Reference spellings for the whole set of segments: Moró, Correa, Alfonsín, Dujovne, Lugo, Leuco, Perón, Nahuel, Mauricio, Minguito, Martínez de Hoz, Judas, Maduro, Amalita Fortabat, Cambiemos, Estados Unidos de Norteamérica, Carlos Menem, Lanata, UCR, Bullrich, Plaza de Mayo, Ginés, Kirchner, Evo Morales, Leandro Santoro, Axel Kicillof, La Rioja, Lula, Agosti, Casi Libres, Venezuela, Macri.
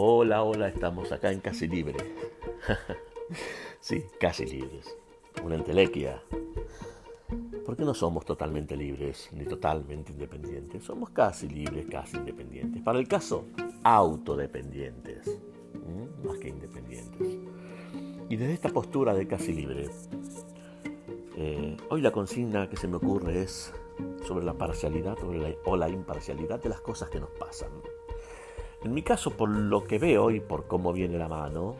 Hola, hola, estamos acá en Casi Libres. Sí, casi libres. Una entelequia. Porque no somos totalmente libres, ni totalmente independientes. Somos casi libres, casi independientes. Para el caso, autodependientes, más que independientes. Y desde esta postura de casi libre, hoy la consigna que se me ocurre es sobre la parcialidad o la imparcialidad de las cosas que nos pasan. En mi caso, por lo que veo y por cómo viene la mano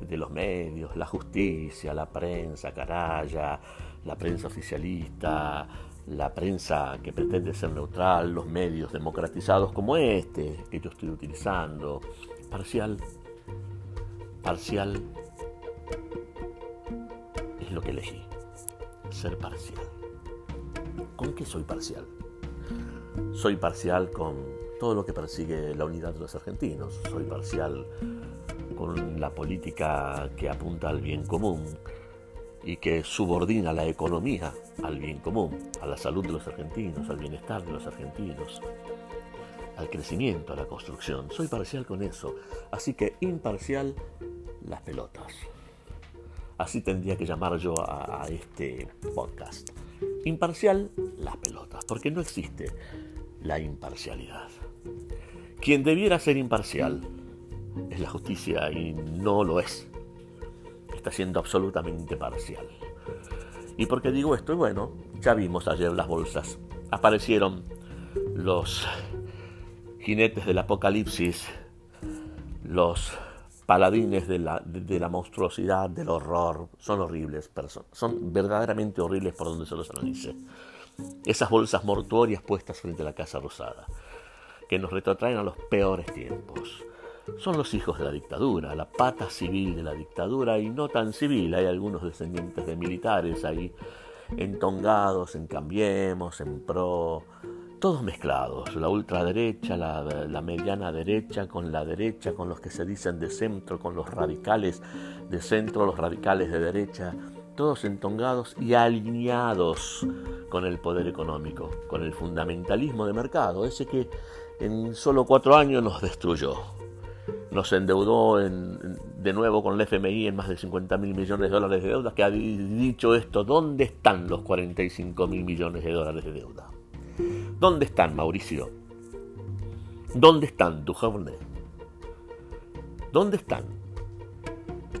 de los medios, la justicia, la prensa canalla, la prensa oficialista, la prensa que pretende ser neutral, los medios democratizados como este que yo estoy utilizando, parcial es lo que elegí, ser parcial. ¿Con qué soy parcial? Soy parcial con todo lo que persigue la unidad de los argentinos, soy parcial con la política que apunta al bien común y que subordina la economía al bien común, a la salud de los argentinos, al bienestar de los argentinos, al crecimiento, a la construcción. Soy parcial con eso, así que imparcial las pelotas. Así tendría que llamar yo a este podcast. Imparcial las pelotas, porque no existe la imparcialidad. Quien debiera ser imparcial es la justicia y no lo es. Está siendo absolutamente parcial. ¿Y por qué digo esto? Bueno, ya vimos ayer las bolsas. Aparecieron los jinetes del apocalipsis, los paladines de la monstruosidad, del horror. Son horribles personas, son verdaderamente horribles por donde se los analice. Esas bolsas mortuorias puestas frente a la Casa Rosada, que nos retrotraen a los peores tiempos. Son los hijos de la dictadura, la pata civil de la dictadura y no tan civil. Hay algunos descendientes de militares ahí, entongados en Cambiemos, en Pro, todos mezclados. La ultraderecha, la mediana derecha, con los que se dicen de centro, con los radicales de centro, los radicales de derecha, todos entongados y alineados con el poder económico, con el fundamentalismo de mercado, ese que en solo 4 años nos destruyó. Nos endeudó de nuevo con la FMI en más de $50.000 millones de deuda. Que ha dicho esto, ¿dónde están los $45.000 millones de dólares de deuda? ¿Dónde están, Mauricio? ¿Dónde están, Dujovne? ¿Dónde están?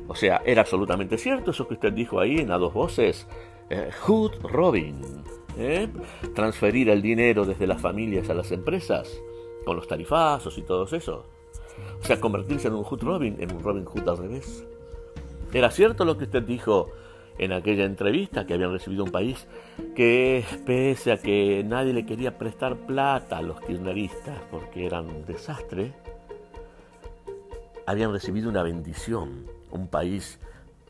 O sea, era absolutamente cierto eso que usted dijo ahí en A2 Voces. Hood Robin. Transferir el dinero desde las familias a las empresas con los tarifazos y todo eso. O sea, convertirse en un Hood Robin, en un Robin Hood al revés. ¿Era cierto lo que usted dijo en aquella entrevista que habían recibido un país que, pese a que nadie le quería prestar plata a los kirchneristas porque eran un desastre, habían recibido una bendición, un país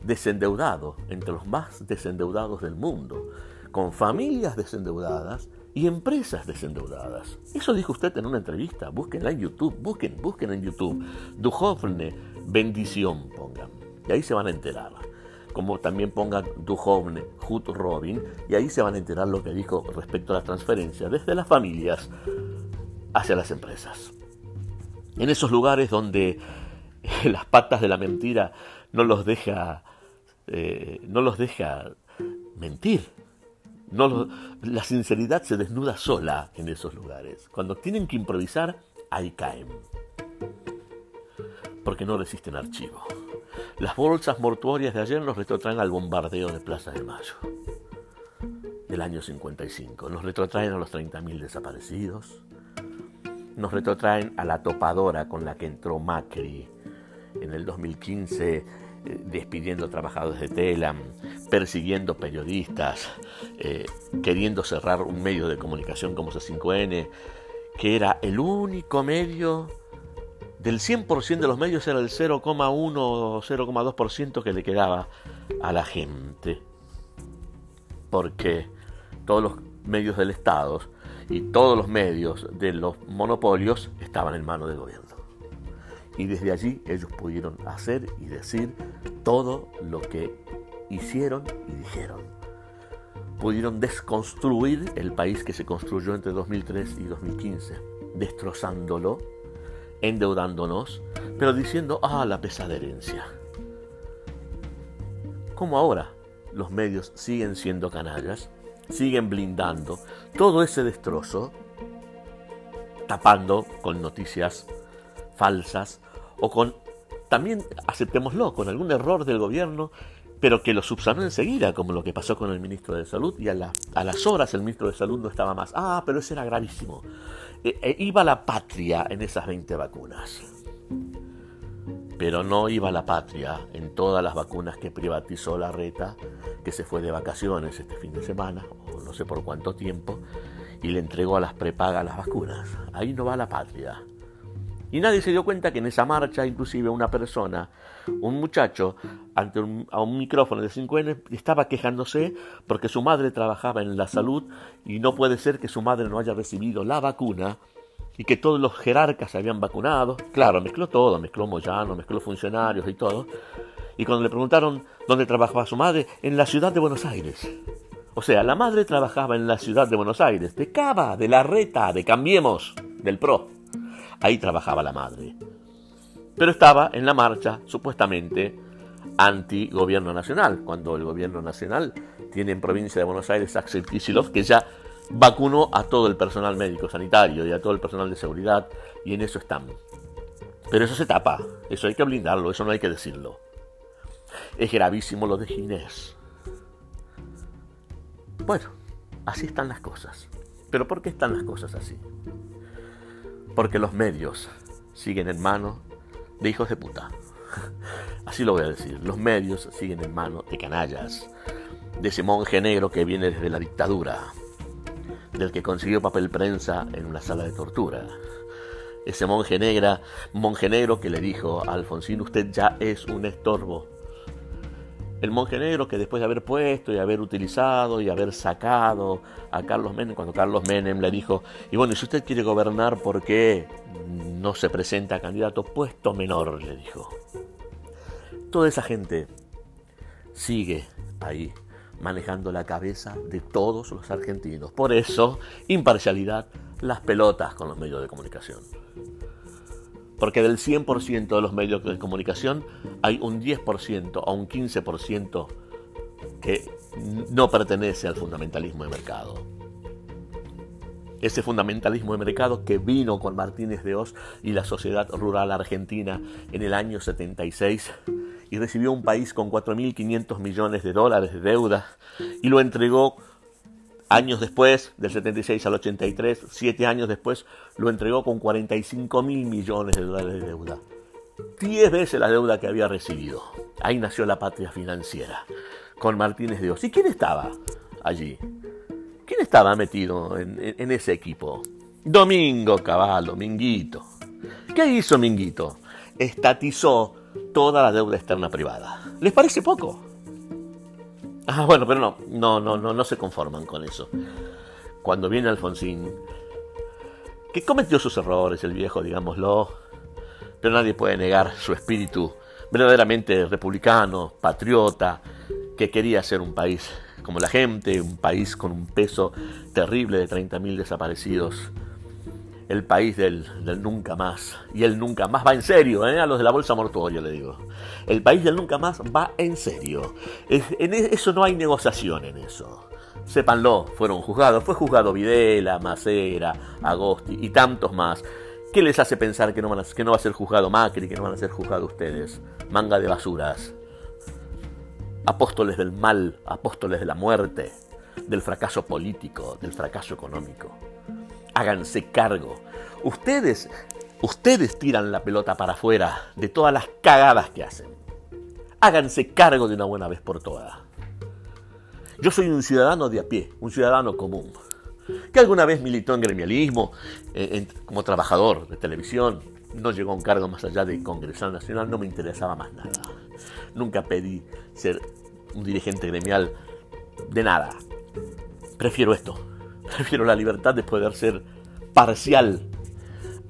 desendeudado, entre los más desendeudados del mundo, con familias desendeudadas y empresas desendeudadas? Eso dijo usted en una entrevista. Búsquenla en YouTube, busquen en YouTube Dujovne bendición, pongan, y ahí se van a enterar. Como también pongan Dujovne Hood Robin, y ahí se van a enterar lo que dijo respecto a la transferencia desde las familias hacia las empresas. En esos lugares donde las patas de la mentira no los deja mentir. La sinceridad se desnuda sola en esos lugares. Cuando tienen que improvisar, ahí caen. Porque no resisten archivo. Las bolsas mortuorias de ayer nos retrotraen al bombardeo de Plaza de Mayo del año 55. Nos retrotraen a los 30.000 desaparecidos. Nos retrotraen a la topadora con la que entró Macri en el 2015, despidiendo trabajadores de TELAM, persiguiendo periodistas, queriendo cerrar un medio de comunicación como C5N, que era el único medio. Del 100% de los medios era el 0,1 o 0,2% que le quedaba a la gente, porque todos los medios del Estado y todos los medios de los monopolios estaban en manos del gobierno. Y desde allí ellos pudieron hacer y decir todo lo que hicieron y dijeron. Pudieron desconstruir el país que se construyó entre 2003 y 2015, destrozándolo endeudándonos, pero diciendo, la pesada herencia. Como ahora, los medios siguen siendo canallas, siguen blindando todo ese destrozo, tapando con noticias falsas o con, también aceptémoslo, con algún error del gobierno, pero que lo subsanó enseguida, como lo que pasó con el ministro de Salud, y a las horas el ministro de Salud no estaba más. Pero eso era gravísimo. Iba la patria en esas 20 vacunas. Pero no iba la patria en todas las vacunas que privatizó la Reta, que se fue de vacaciones este fin de semana, o no sé por cuánto tiempo, y le entregó a las prepagas las vacunas. Ahí no va la patria. Y nadie se dio cuenta que en esa marcha, inclusive una persona, un muchacho, ante a un micrófono de C5N, estaba quejándose porque su madre trabajaba en la salud y no puede ser que su madre no haya recibido la vacuna y que todos los jerarcas se habían vacunado. Claro, mezcló todo, mezcló Moyano, mezcló funcionarios y todo. Y cuando le preguntaron dónde trabajaba su madre, en la ciudad de Buenos Aires. O sea, la madre trabajaba en la ciudad de Buenos Aires, de Cava, de la Reta, de Cambiemos, del Pro. Ahí trabajaba la madre. Pero estaba en la marcha, supuestamente, anti-gobierno nacional, cuando el gobierno nacional tiene en provincia de Buenos Aires a Axel Kicillof, que ya vacunó a todo el personal médico sanitario y a todo el personal de seguridad, y en eso estamos. Pero eso se tapa, eso hay que blindarlo, eso no hay que decirlo. Es gravísimo lo de Ginés. Bueno, así están las cosas. ¿Pero por qué están las cosas así? Porque los medios siguen en mano de hijos de puta. Así lo voy a decir. Los medios siguen en mano de canallas. De ese monje negro que viene desde la dictadura. Del que consiguió papel prensa en una sala de tortura. Ese monje negro que le dijo a Alfonsín, usted ya es un estorbo. El monje negro que después de haber puesto y haber utilizado y haber sacado a Carlos Menem, cuando Carlos Menem le dijo, y bueno, si usted quiere gobernar, ¿por qué no se presenta a candidato? Puesto menor, le dijo. Toda esa gente sigue ahí, manejando la cabeza de todos los argentinos. Por eso, imparcialidad, las pelotas con los medios de comunicación. Porque del 100% de los medios de comunicación hay un 10% o un 15% que no pertenece al fundamentalismo de mercado. Ese fundamentalismo de mercado que vino con Martínez de Hoz y la Sociedad Rural Argentina en el año 76 y recibió un país con $4.500 millones de deuda y lo entregó años después, del 76 al 83, 7 años después, lo entregó con $45.000 millones de deuda. 10 veces la deuda que había recibido. Ahí nació la patria financiera, con Martínez de Hoz. ¿Y quién estaba allí? ¿Quién estaba metido en ese equipo? Domingo Cavallo, Minguito. ¿Qué hizo Minguito? Estatizó toda la deuda externa privada. ¿Les parece poco? Bueno, pero no se conforman con eso. Cuando viene Alfonsín, que cometió sus errores, el viejo, digámoslo, pero nadie puede negar su espíritu verdaderamente republicano, patriota, que quería ser un país como la gente, un país con un peso terrible de 30.000 desaparecidos, el país del nunca más. Y el nunca más va en serio, a los de la bolsa mortuoria le digo. El país del nunca más va en serio. En eso no hay negociación en eso. Sépanlo, fueron juzgados. Fue juzgado Videla, Massera, Agosti y tantos más. ¿Qué les hace pensar que no va a ser juzgado Macri, que no van a ser juzgados ustedes? Manga de basuras. Apóstoles del mal, apóstoles de la muerte, del fracaso político, del fracaso económico. Háganse cargo. Ustedes tiran la pelota para afuera de todas las cagadas que hacen. Háganse cargo de una buena vez por todas. Yo soy un ciudadano de a pie, un ciudadano común, que alguna vez militó en gremialismo, como trabajador de televisión, no llegó a un cargo más allá de congresal nacional, no me interesaba más nada. Nunca pedí ser un dirigente gremial de nada. Prefiero esto. Prefiero la libertad de poder ser parcial,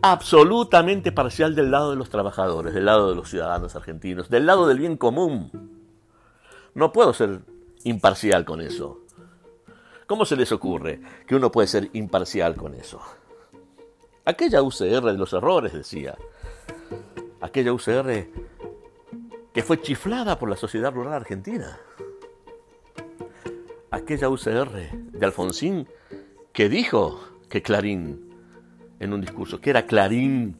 absolutamente parcial del lado de los trabajadores, del lado de los ciudadanos argentinos, del lado del bien común. No puedo ser imparcial con eso. ¿Cómo se les ocurre que uno puede ser imparcial con eso? Aquella UCR de los errores decía, aquella UCR que fue chiflada por la Sociedad Rural Argentina, aquella UCR de Alfonsín que dijo que Clarín, en un discurso, que era Clarín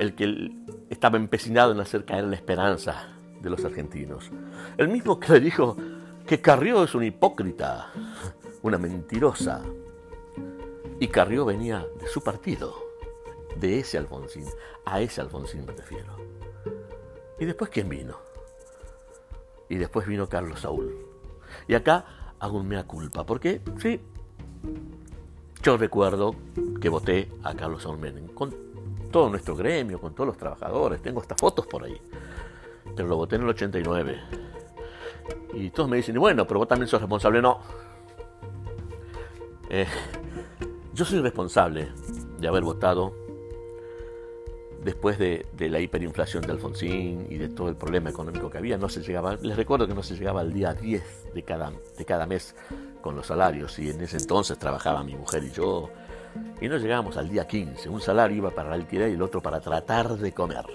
el que estaba empecinado en hacer caer la esperanza de los argentinos. El mismo que le dijo que Carrió es un hipócrita, una mentirosa. Y Carrió venía de su partido, de ese Alfonsín, a ese Alfonsín me refiero. ¿Y después quién vino? Y después vino Carlos Saúl. Y acá hago un mea culpa, porque sí, yo recuerdo que voté a Carlos Saúl Menem, con todo nuestro gremio, con todos los trabajadores, tengo hasta fotos por ahí, pero lo voté en el 89. Y todos me dicen, bueno, pero vos también sos responsable. No. Yo soy responsable de haber votado después de la hiperinflación de Alfonsín y de todo el problema económico que había. No se llegaba, les recuerdo que no se llegaba al día 10 de cada mes con los salarios. Y en ese entonces trabajaba mi mujer y yo. Y no llegábamos al día 15. Un salario iba para alquiler y el otro para tratar de comer.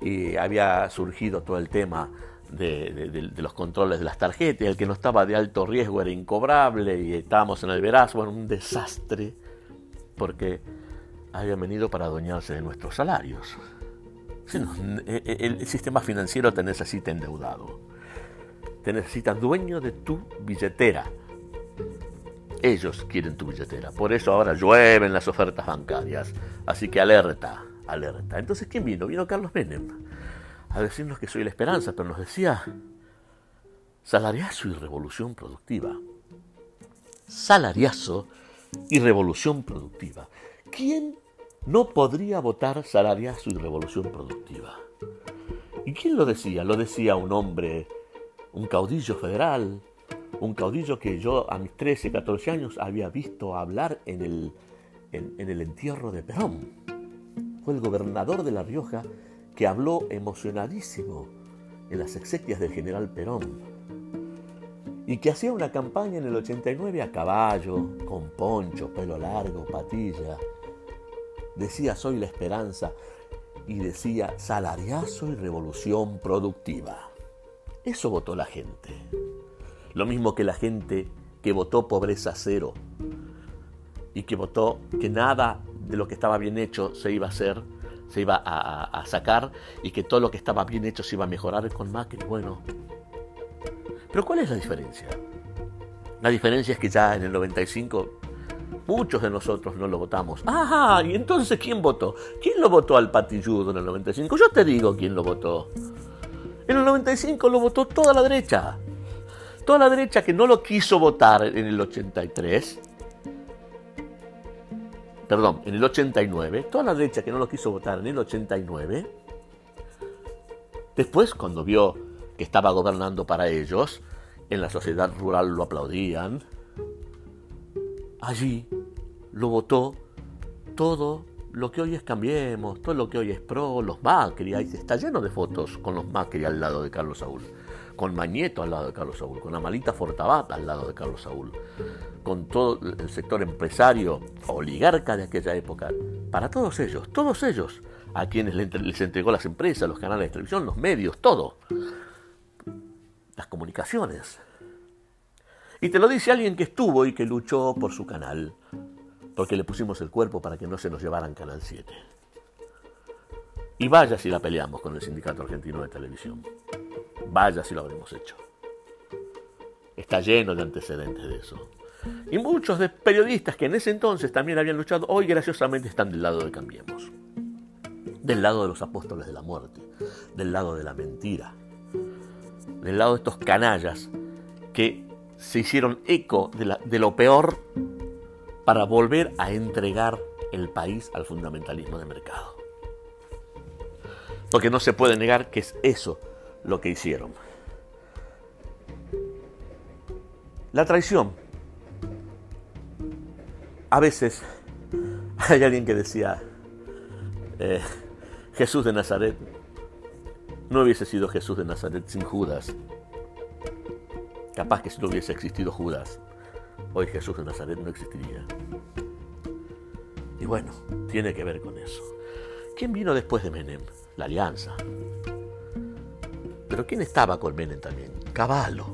Y había surgido todo el tema de los controles de las tarjetas, el que no estaba de alto riesgo era incobrable y estábamos en el veraz, bueno, un desastre, porque habían venido para adueñarse de nuestros salarios. El sistema financiero te necesita endeudado, te necesita dueño de tu billetera. Ellos quieren tu billetera, por eso ahora llueven las ofertas bancarias, así que alerta, alerta. Entonces, ¿quién vino? Vino Carlos Menem a decirnos que soy la esperanza, pero nos decía salariazo y revolución productiva. Salariazo y revolución productiva. ¿Quién no podría votar salariazo y revolución productiva? ¿Y quién lo decía? Lo decía un hombre, un caudillo federal, un caudillo que yo a mis 13, 14 años había visto hablar en el entierro de Perón. Fue el gobernador de La Rioja que habló emocionadísimo en las exequias del general Perón y que hacía una campaña en el 89 a caballo, con poncho, pelo largo, patilla. Decía soy la esperanza y decía salariazo y revolución productiva. Eso votó la gente. Lo mismo que la gente que votó pobreza cero y que votó que nada de lo que estaba bien hecho se iba a hacer, se iba a sacar, y que todo lo que estaba bien hecho se iba a mejorar con Macri. Bueno, pero ¿cuál es la diferencia? La diferencia es que ya en el 95 muchos de nosotros no lo votamos. Ajá, y entonces ¿quién votó? ¿Quién lo votó al patilludo en el 95? Yo te digo quién lo votó. En el 95 lo votó toda la derecha. Toda la derecha que no lo quiso votar en el 83. Perdón, en el 89, toda la derecha que no lo quiso votar en el 89, después cuando vio que estaba gobernando para ellos, en la sociedad rural lo aplaudían, allí lo votó todo lo que hoy es Cambiemos, todo lo que hoy es Pro, los Macri, ahí está lleno de fotos con los Macri al lado de Carlos Saúl, con Mañeto al lado de Carlos Saúl, con Amalita Fortabat al lado de Carlos Saúl, con todo el sector empresario oligarca de aquella época, para todos ellos, a quienes les entregó las empresas, los canales de televisión, los medios, todo, las comunicaciones. Y te lo dice alguien que estuvo y que luchó por su canal, porque le pusimos el cuerpo para que no se nos llevaran Canal 7. Y vaya si la peleamos con el Sindicato Argentino de Televisión. Vaya si lo habremos hecho. Está lleno de antecedentes de eso. Y muchos de periodistas que en ese entonces también habían luchado, hoy graciosamente están del lado de Cambiemos. Del lado de los apóstoles de la muerte. Del lado de la mentira. Del lado de estos canallas que se hicieron eco de lo peor para volver a entregar el país al fundamentalismo de mercado. Porque no se puede negar que es eso lo que hicieron. La traición. A veces hay alguien que decía Jesús de Nazaret no hubiese sido Jesús de Nazaret sin Judas. Capaz que si no hubiese existido Judas, hoy Jesús de Nazaret no existiría. Y bueno, tiene que ver con eso. ¿Quién vino después de Menem? la alianza. Pero ¿quién estaba con Menem también? Cavallo,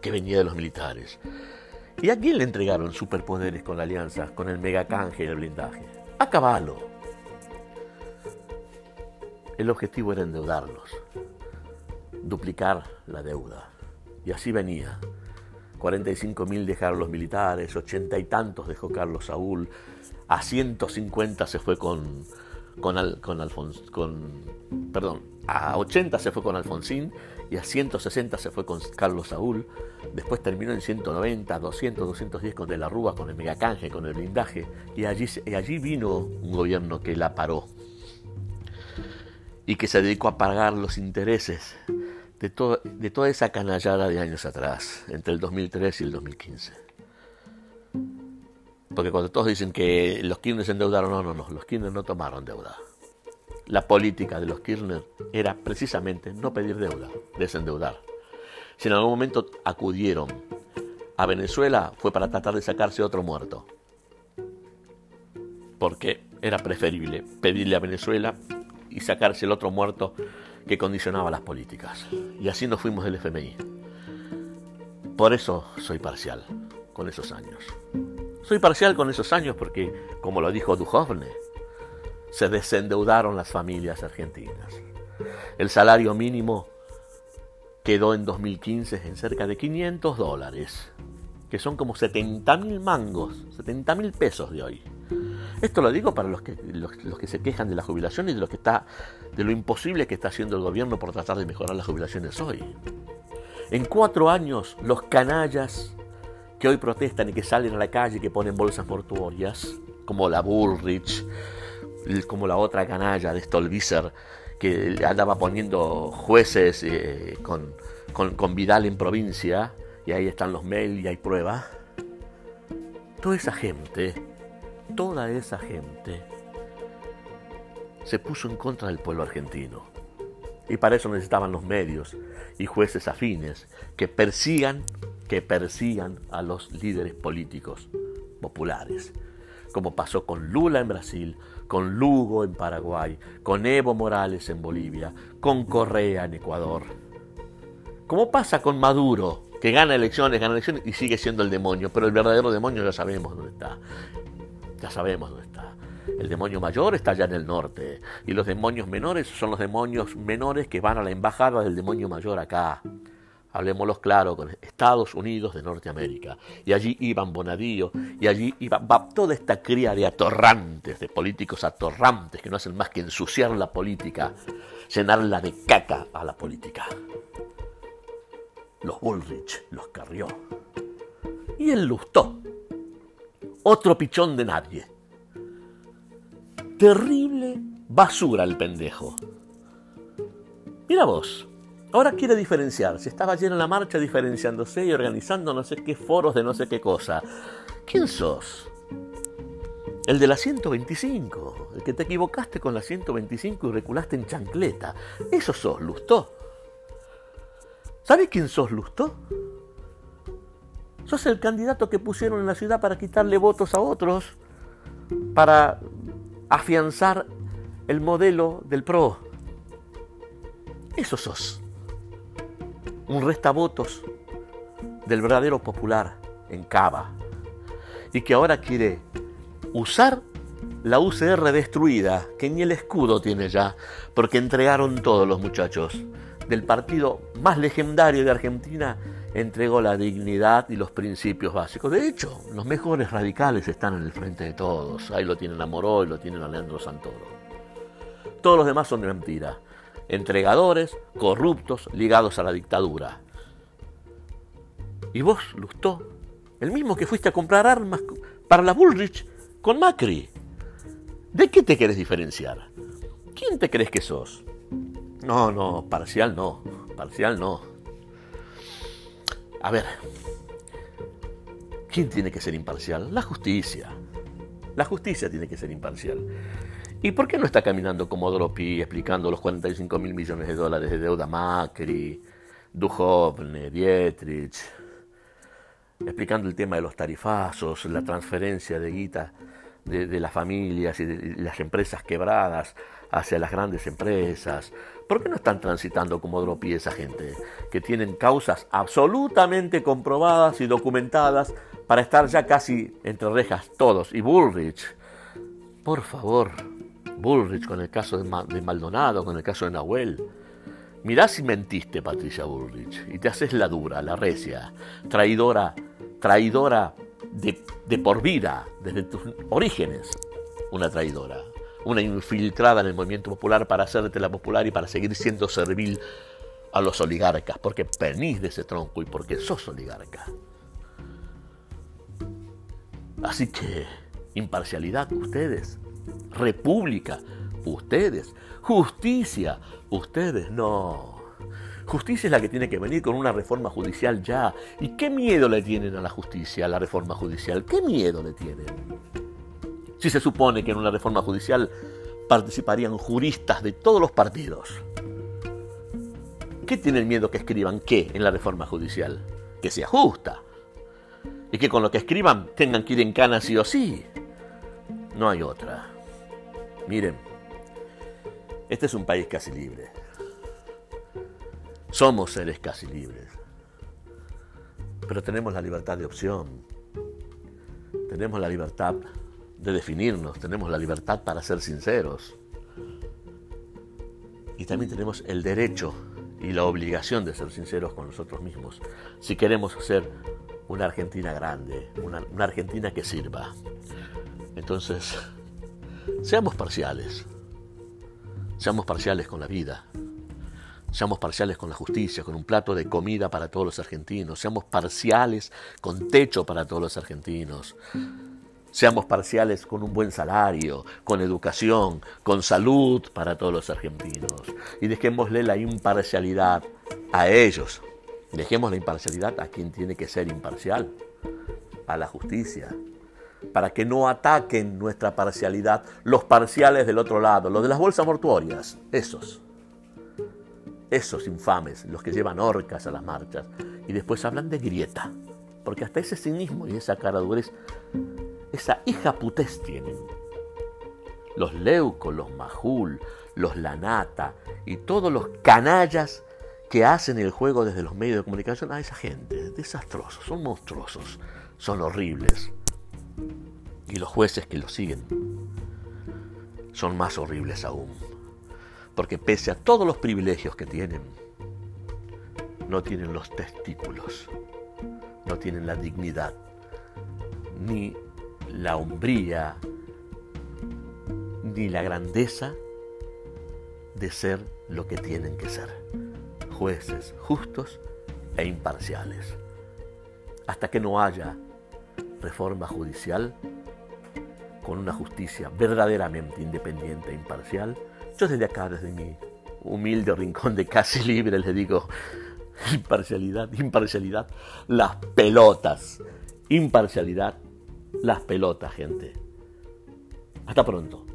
que venía de los militares. ¿Y a quién le entregaron superpoderes con la alianza, con el megacanje y el blindaje? A Cavallo. El objetivo era endeudarlos, duplicar la deuda. Y así venía. 45.000 dejaron los militares, 80 y tantos dejó Carlos Saúl, a 150 se fue a 80 se fue con Alfonsín y a 160 se fue con Carlos Saúl. Después terminó en 190, 200, 210 con De la Rúa, con el megacanje, con el blindaje. Y allí vino un gobierno que la paró y que se dedicó a pagar los intereses de toda esa canallada de años atrás, entre el 2003 y el 2015. Porque cuando todos dicen que los Kirchner se endeudaron, no, los Kirchner no tomaron deuda. La política de los Kirchner era precisamente no pedir deuda, desendeudar. Si en algún momento acudieron a Venezuela, fue para tratar de sacarse otro muerto. Porque era preferible pedirle a Venezuela y sacarse el otro muerto que condicionaba las políticas. Y así nos fuimos del FMI. Por eso soy parcial con esos años. Soy parcial con esos años porque, como lo dijo Dujovne, se desendeudaron las familias argentinas. El salario mínimo quedó en 2015 en cerca de $500, que son como 70.000 mangos, 70.000 pesos de hoy. Esto lo digo para los que se quejan de la jubilación y de lo imposible que está haciendo el gobierno por tratar de mejorar las jubilaciones hoy. En 4 años, los canallas que hoy protestan y que salen a la calle y que ponen bolsas mortuorias, como la Bullrich, como la otra canalla de Stolbizer, que andaba poniendo jueces con Vidal en provincia, y ahí están los mails y hay pruebas. Toda esa gente se puso en contra del pueblo argentino. Y para eso necesitaban los medios y jueces afines que persigan a los líderes políticos populares, como pasó con Lula en Brasil, con Lugo en Paraguay, con Evo Morales en Bolivia, con Correa en Ecuador. Como pasa con Maduro, que gana elecciones y sigue siendo el demonio, pero el verdadero demonio ya sabemos dónde está. El demonio mayor está allá en el norte, y los demonios menores son los demonios menores que van a la embajada del demonio mayor acá. Hablemoslos claro, con Estados Unidos de Norteamérica. Y allí iban Bonadío, y allí iba toda esta cría de atorrantes, de políticos atorrantes que no hacen más que ensuciar la política, llenarla de caca a la política. Los Bullrich, los Carrió. Y el Lustó, otro pichón de nadie. Terrible basura el pendejo. Mira vos. Ahora quiere diferenciarse, estaba lleno en la marcha diferenciándose y organizando no sé qué foros de no sé qué cosa. ¿Quién sos? El de la 125, el que te equivocaste con la 125 y reculaste en chancleta. Eso sos, Lustó. ¿Sabés quién sos, Lustó? Sos el candidato que pusieron en la ciudad para quitarle votos a otros, para afianzar el modelo del Pro. Eso sos. Un restavotos del verdadero popular en Cava, y que ahora quiere usar la UCR destruida, que ni el escudo tiene ya, porque entregaron todos los muchachos. Del partido más legendario de Argentina entregó la dignidad y los principios básicos. De hecho, los mejores radicales están en el frente de todos. Ahí lo tienen a Moró y lo tienen a Leandro Santoro. Todos los demás son de mentira. Entregadores, corruptos, ligados a la dictadura. Y vos, Lustó, el mismo que fuiste a comprar armas para la Bullrich con Macri. ¿De qué te querés diferenciar? ¿Quién te crees que sos? No, parcial no. A ver, ¿quién tiene que ser imparcial? La justicia tiene que ser imparcial. ¿Y por qué no está caminando Comodoro Pi explicando los $45 mil millones de deuda Macri, Dujovne, Dietrich, explicando el tema de los tarifazos, la transferencia de guita de las familias y de las empresas quebradas, hacia las grandes empresas? ¿Por qué no están transitando como dropi esa gente? Que tienen causas absolutamente comprobadas y documentadas para estar ya casi entre rejas todos. Y Bullrich, por favor, Bullrich con el caso de Maldonado, con el caso de Nahuel. Mirá si mentiste, Patricia Bullrich, y te haces la dura, la recia, traidora de por vida, desde tus orígenes, una traidora, una infiltrada en el movimiento popular para hacerte la popular y para seguir siendo servil a los oligarcas, porque venís de ese tronco y porque sos oligarca. Así que, imparcialidad, ustedes, república, ustedes, justicia, ustedes, no. Justicia es la que tiene que venir con una reforma judicial ya. ¿Y qué miedo le tienen a la justicia, a la reforma judicial? ¿Qué miedo le tienen? Si se supone que en una reforma judicial participarían juristas de todos los partidos. ¿Qué tienen miedo que escriban qué en la reforma judicial? Que sea justa. Y que con lo que escriban tengan que ir en cana sí o sí. No hay otra. Miren, este es un país casi libre. Somos seres casi libres, pero tenemos la libertad de opción, tenemos la libertad de definirnos, tenemos la libertad para ser sinceros y también tenemos el derecho y la obligación de ser sinceros con nosotros mismos si queremos ser una Argentina grande, una Argentina que sirva. Entonces, seamos parciales con la vida. Seamos parciales con la justicia, con un plato de comida para todos los argentinos. Seamos parciales con techo para todos los argentinos. Seamos parciales con un buen salario, con educación, con salud para todos los argentinos. Y dejémosle la imparcialidad a ellos. Dejemos la imparcialidad a quien tiene que ser imparcial, a la justicia, para que no ataquen nuestra parcialidad los parciales del otro lado, los de las bolsas mortuorias, esos. Esos infames, los que llevan orcas a las marchas y después hablan de grieta, porque hasta ese cinismo y esa cara durez, esa hija putés tienen. Los Leuco, los Majul, los Lanata y todos los canallas que hacen el juego desde los medios de comunicación a esa gente, desastrosos, son monstruosos, son horribles. Y los jueces que los siguen son más horribles aún. Porque pese a todos los privilegios que tienen, no tienen los testículos, no tienen la dignidad, ni la hombría, ni la grandeza de ser lo que tienen que ser. Jueces justos e imparciales. Hasta que no haya reforma judicial con una justicia verdaderamente independiente e imparcial, yo desde acá, desde mi humilde rincón de casi libre, les digo, imparcialidad, imparcialidad, las pelotas. Imparcialidad, las pelotas, gente. Hasta pronto.